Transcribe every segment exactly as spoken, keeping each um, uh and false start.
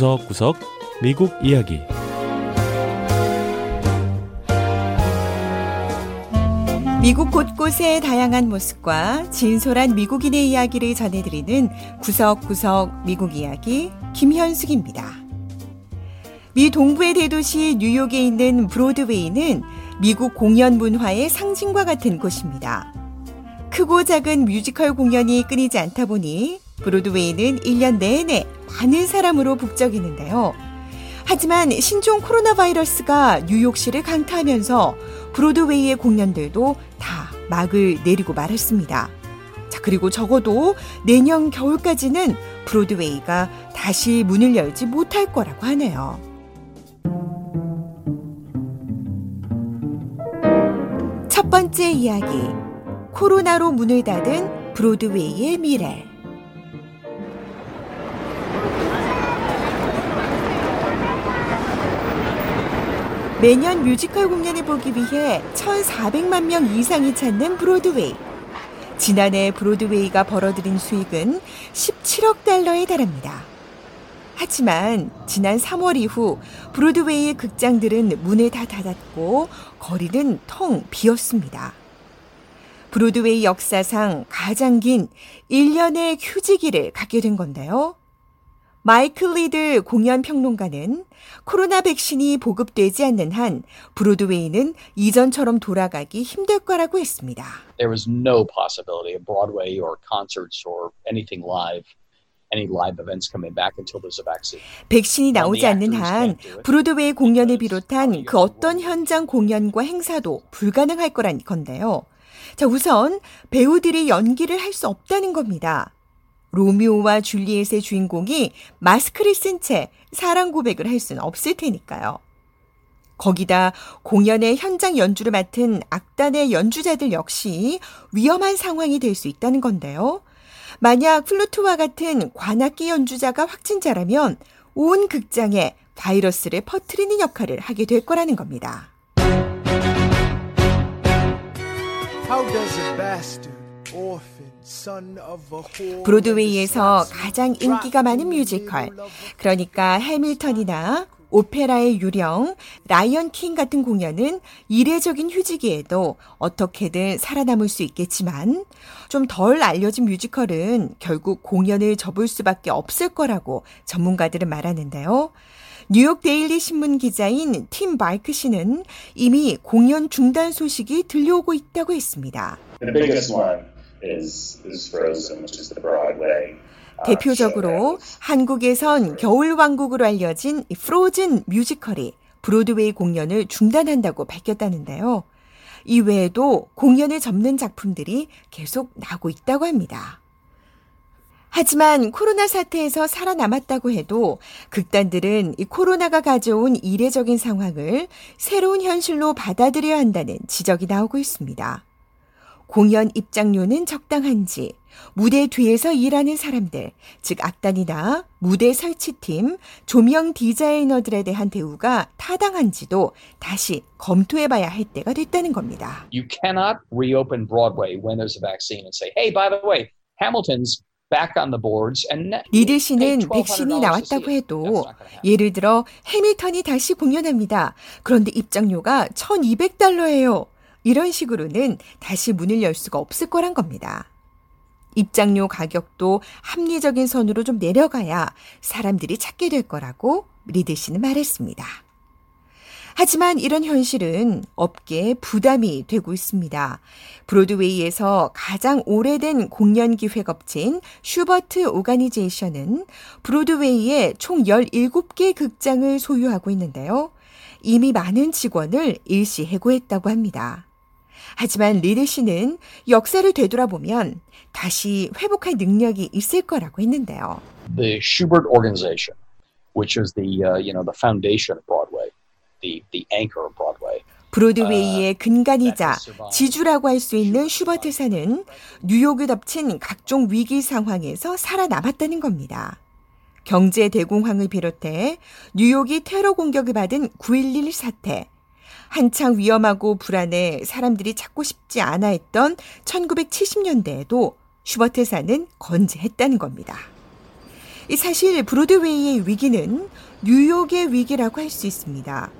구석구석 미국 이야기. 미국 곳곳의 다양한 모습과 진솔한 미국인의 이야기를 전해드리는 구석구석 미국 이야기 김현숙입니다. 미 동부의 대도시 뉴욕에 있는 브로드웨이는 미국 공연 문화의 상징과 같은 곳입니다. 크고 작은 뮤지컬 공연이 끊이지 않다 보니 브로드웨이는 일 년 내내 많은 사람으로 북적이는데요. 하지만 신종 코로나 바이러스가 뉴욕시를 강타하면서 브로드웨이의 공연들도 다 막을 내리고 말았습니다. 자, 그리고 적어도 내년 겨울까지는 브로드웨이가 다시 문을 열지 못할 거라고 하네요. 첫 번째 이야기, 코로나로 문을 닫은 브로드웨이의 미래. 매년 뮤지컬 공연을 보기 위해 천사백만 명 이상이 찾는 브로드웨이. 지난해 브로드웨이가 벌어들인 수익은 십칠억 달러에 달합니다. 하지만 지난 삼월 이후 브로드웨이의 극장들은 문을 다 닫았고 거리는 텅 비었습니다. 브로드웨이 역사상 가장 긴 일 년의 휴지기를 갖게 된 건데요. 마이클 리들 공연평론가는 코로나 백신이 보급되지 않는 한 브로드웨이는 이전처럼 돌아가기 힘들 거라고 했습니다. There was no possibility of Broadway or concerts or anything live, any live events coming back until there's a vaccine. 백신이 나오지 않는 한 브로드웨이 공연을 비롯한 그 어떤 현장 공연과 행사도 불가능할 거란 건데요. 자, 우선 배우들이 연기를 할 수 없다는 겁니다. 로미오와 줄리엣의 주인공이 마스크를 쓴 채 사랑 고백을 할 수는 없을 테니까요. 거기다 공연의 현장 연주를 맡은 악단의 연주자들 역시 위험한 상황이 될 수 있다는 건데요. 만약 플루트와 같은 관악기 연주자가 확진자라면 온 극장에 바이러스를 퍼뜨리는 역할을 하게 될 거라는 겁니다. How does a bastard orphan 브로드웨이에서 가장 인기가 많은 뮤지컬, 그러니까 해밀턴이나 오페라의 유령, 라이언 킹 같은 공연은 이례적인 휴지기에도 어떻게든 살아남을 수 있겠지만 좀 덜 알려진 뮤지컬은 결국 공연을 접을 수밖에 없을 거라고 전문가들은 말하는데요. 뉴욕 데일리 신문 기자인 팀 바이크 씨는 이미 공연 중단 소식이 들려오고 있다고 했습니다. Is, is frozen, which is the Broadway. 대표적으로 한국에선 겨울왕국으로 알려진 프로즌 뮤지컬이 브로드웨이 공연을 중단한다고 밝혔다는데요. 이외에도 공연을 접는 작품들이 계속 나오고 있다고 합니다. 하지만 코로나 사태에서 살아남았다고 해도 극단들은 이 코로나가 가져온 이례적인 상황을 새로운 현실로 받아들여야 한다는 지적이 나오고 있습니다. 공연 입장료는 적당한지, 무대 뒤에서 일하는 사람들, 즉 악단이나 무대 설치팀, 조명 디자이너들에 대한 대우가 타당한지도 다시 검토해봐야 할 때가 됐다는 겁니다. You cannot reopen Broadway when there's a vaccine and say, hey, by the way, Hamilton's back on the boards. And... 리들 씨는 백신이 나왔다고 해도 예를 들어 해밀턴이 다시 공연합니다. 그런데 입장료가 천이백 달러예요. 이런 식으로는 다시 문을 열 수가 없을 거란 겁니다. 입장료 가격도 합리적인 선으로 좀 내려가야 사람들이 찾게 될 거라고 리들 씨는 말했습니다. 하지만 이런 현실은 업계에 부담이 되고 있습니다. 브로드웨이에서 가장 오래된 공연 기획업체인 슈버트 오가니제이션은 브로드웨이에 총 열일곱 개 극장을 소유하고 있는데요. 이미 많은 직원을 일시 해고했다고 합니다. 하지만 리들 씨는 역사를 되돌아보면 다시 회복할 능력이 있을 거라고 했는데요. The Schubert Organization, which is the, you know, the foundation of Broadway, the, the anchor of Broadway. 브로드웨이의 근간이자 지주라고 할 수 있는 슈버트사는 뉴욕을 덮친 각종 위기 상황에서 살아남았다는 겁니다. 경제 대공황을 비롯해 뉴욕이 테러 공격을 받은 구일일 사태, 한창 위험하고 불안해 사람들이 찾고 싶지 않아 했던 천구백칠십 년대에도 슈버트사는 건재했다는 겁니다. 사실 브로드웨이의 위기는 뉴욕의 위기라고 할 수 있습니다.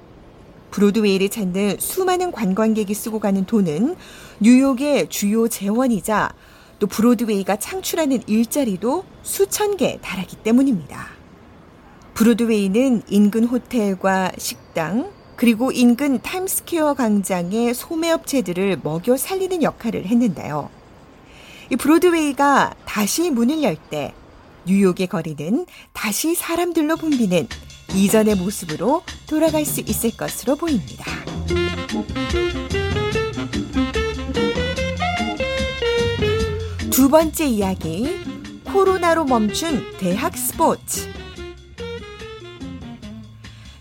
브로드웨이를 찾는 수많은 관광객이 쓰고 가는 돈은 뉴욕의 주요 재원이자 또 브로드웨이가 창출하는 일자리도 수천 개에 달하기 때문입니다. 브로드웨이는 인근 호텔과 식당 그리고 인근 타임스퀘어 광장의 소매업체들을 먹여 살리는 역할을 했는데요. 이 브로드웨이가 다시 문을 열 때 뉴욕의 거리는 다시 사람들로 붐비는 이전의 모습으로 돌아갈 수 있을 것으로 보입니다. 두 번째 이야기, 코로나로 멈춘 대학 스포츠.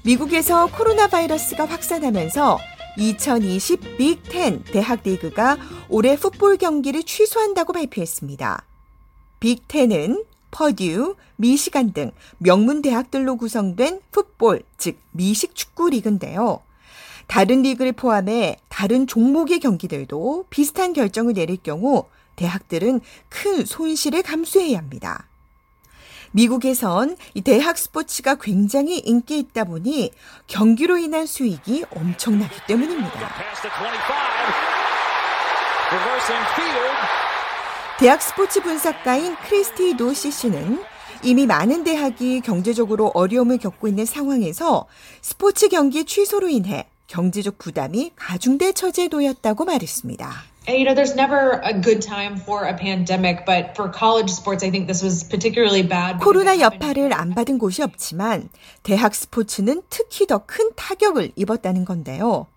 미국에서 코로나 바이러스가 확산하면서 이천이십 빅텐 대학 리그가 올해 풋볼 경기를 취소한다고 발표했습니다. 빅텐은 퍼듀, 미시간 등 명문 대학들로 구성된 풋볼, 즉 미식 축구 리그인데요. 다른 리그를 포함해 다른 종목의 경기들도 비슷한 결정을 내릴 경우 대학들은 큰 손실을 감수해야 합니다. 미국에선 이 대학 스포츠가 굉장히 인기 있다 보니 경기로 인한 수익이 엄청나기 때문입니다. 대학 스포츠 분석가인 크리스티 노시 씨는 이미 많은 대학이 경제적으로 어려움을 겪고 있는 상황에서 스포츠 경기 취소로 인해 경제적 부담이 가중될 처지에 놓였다고 말했습니다. You know, there's never a good time for a pandemic, but for college sports, I think this was particularly bad. 코로나 여파를 안 받은 곳이 없지만 대학 스포츠는 특히 더 큰 타격을 입었다는 건데요.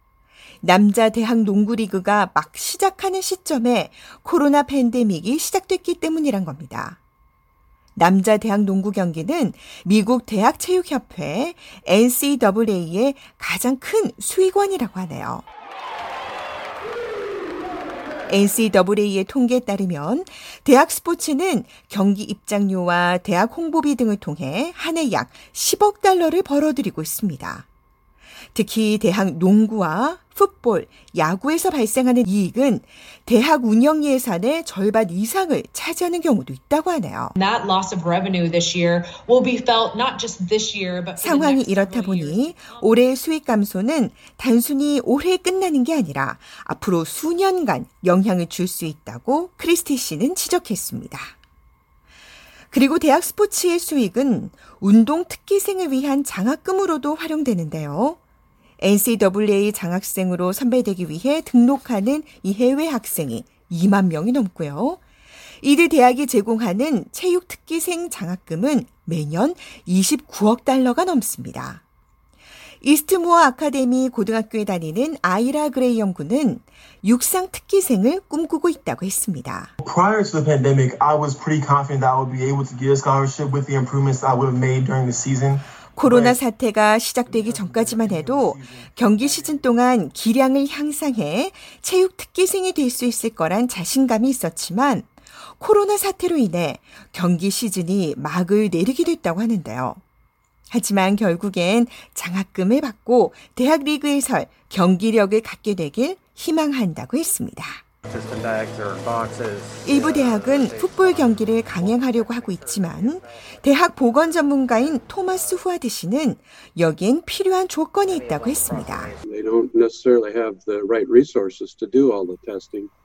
남자 대학 농구리그가 막 시작하는 시점에 코로나 팬데믹이 시작됐기 때문이란 겁니다. 남자 대학 농구 경기는 미국 대학체육협회 엔씨에이의 가장 큰 수익원이라고 하네요. 엔씨에이의 통계에 따르면 대학 스포츠는 경기 입장료와 대학 홍보비 등을 통해 한 해 약 십억 달러를 벌어들이고 있습니다. 특히 대학 농구와 풋볼, 야구에서 발생하는 이익은 대학 운영 예산의 절반 이상을 차지하는 경우도 있다고 하네요. 상황이 이렇다 보니 올해의 수익 감소는 단순히 올해 끝나는 게 아니라 앞으로 수년간 영향을 줄 수 있다고 크리스티 씨는 지적했습니다. 그리고 대학 스포츠의 수익은 운동 특기생을 위한 장학금으로도 활용되는데요. 엔씨에이 장학생으로 선발되기 위해 등록하는 이 해외 학생이 이만 명이 넘고요. 이들 대학이 제공하는 체육특기생 장학금은 매년 이십구억 달러가 넘습니다. 이스트모어 아카데미 고등학교에 다니는 아이라 그레이엄 군은 육상 특기생을 꿈꾸고 있다고 했습니다. Prior to the pandemic, I was pretty confident that I would be able to get a scholarship with the improvements I would have made during the season. 코로나 사태가 시작되기 전까지만 해도 경기 시즌 동안 기량을 향상해 체육 특기생이 될 수 있을 거란 자신감이 있었지만 코로나 사태로 인해 경기 시즌이 막을 내리게 됐다고 하는데요. 하지만 결국엔 장학금을 받고 대학 리그에 설 경기력을 갖게 되길 희망한다고 했습니다. 일부 대학은 풋볼 경기를 강행하려고 하고 있지만 대학 보건 전문가인 토마스 후아드 씨는 여기엔 필요한 조건이 있다고 했습니다.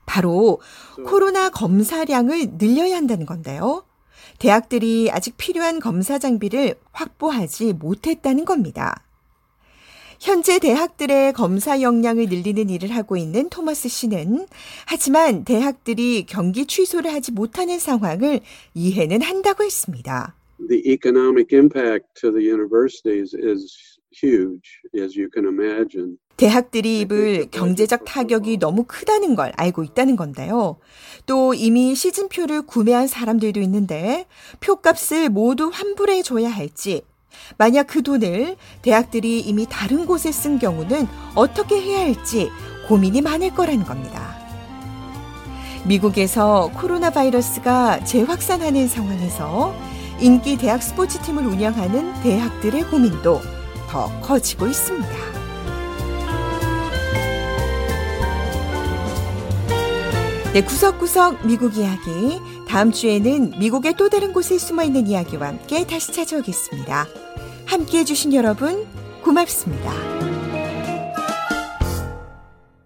바로 코로나 검사량을 늘려야 한다는 건데요. 대학들이 아직 필요한 검사 장비를 확보하지 못했다는 겁니다. 현재 대학들의 검사 역량을 늘리는 일을 하고 있는 토머스 씨는 하지만 대학들이 경기 취소를 하지 못하는 상황을 이해는 한다고 했습니다. The economic impact to the universities is huge, as you can imagine. 대학들이 입을 경제적 타격이 너무 크다는 걸 알고 있다는 건데요. 또 이미 시즌표를 구매한 사람들도 있는데 표값을 모두 환불해줘야 할지 만약 그 돈을 대학들이 이미 다른 곳에 쓴 경우는 어떻게 해야 할지 고민이 많을 거라는 겁니다. 미국에서 코로나 바이러스가 재확산하는 상황에서 인기 대학 스포츠팀을 운영하는 대학들의 고민도 더 커지고 있습니다. 네, 구석구석 미국 이야기 다음 주에는 미국의 또 다른 곳에 숨어있는 이야기와 함께 다시 찾아오겠습니다. 함께해 주신 여러분 고맙습니다.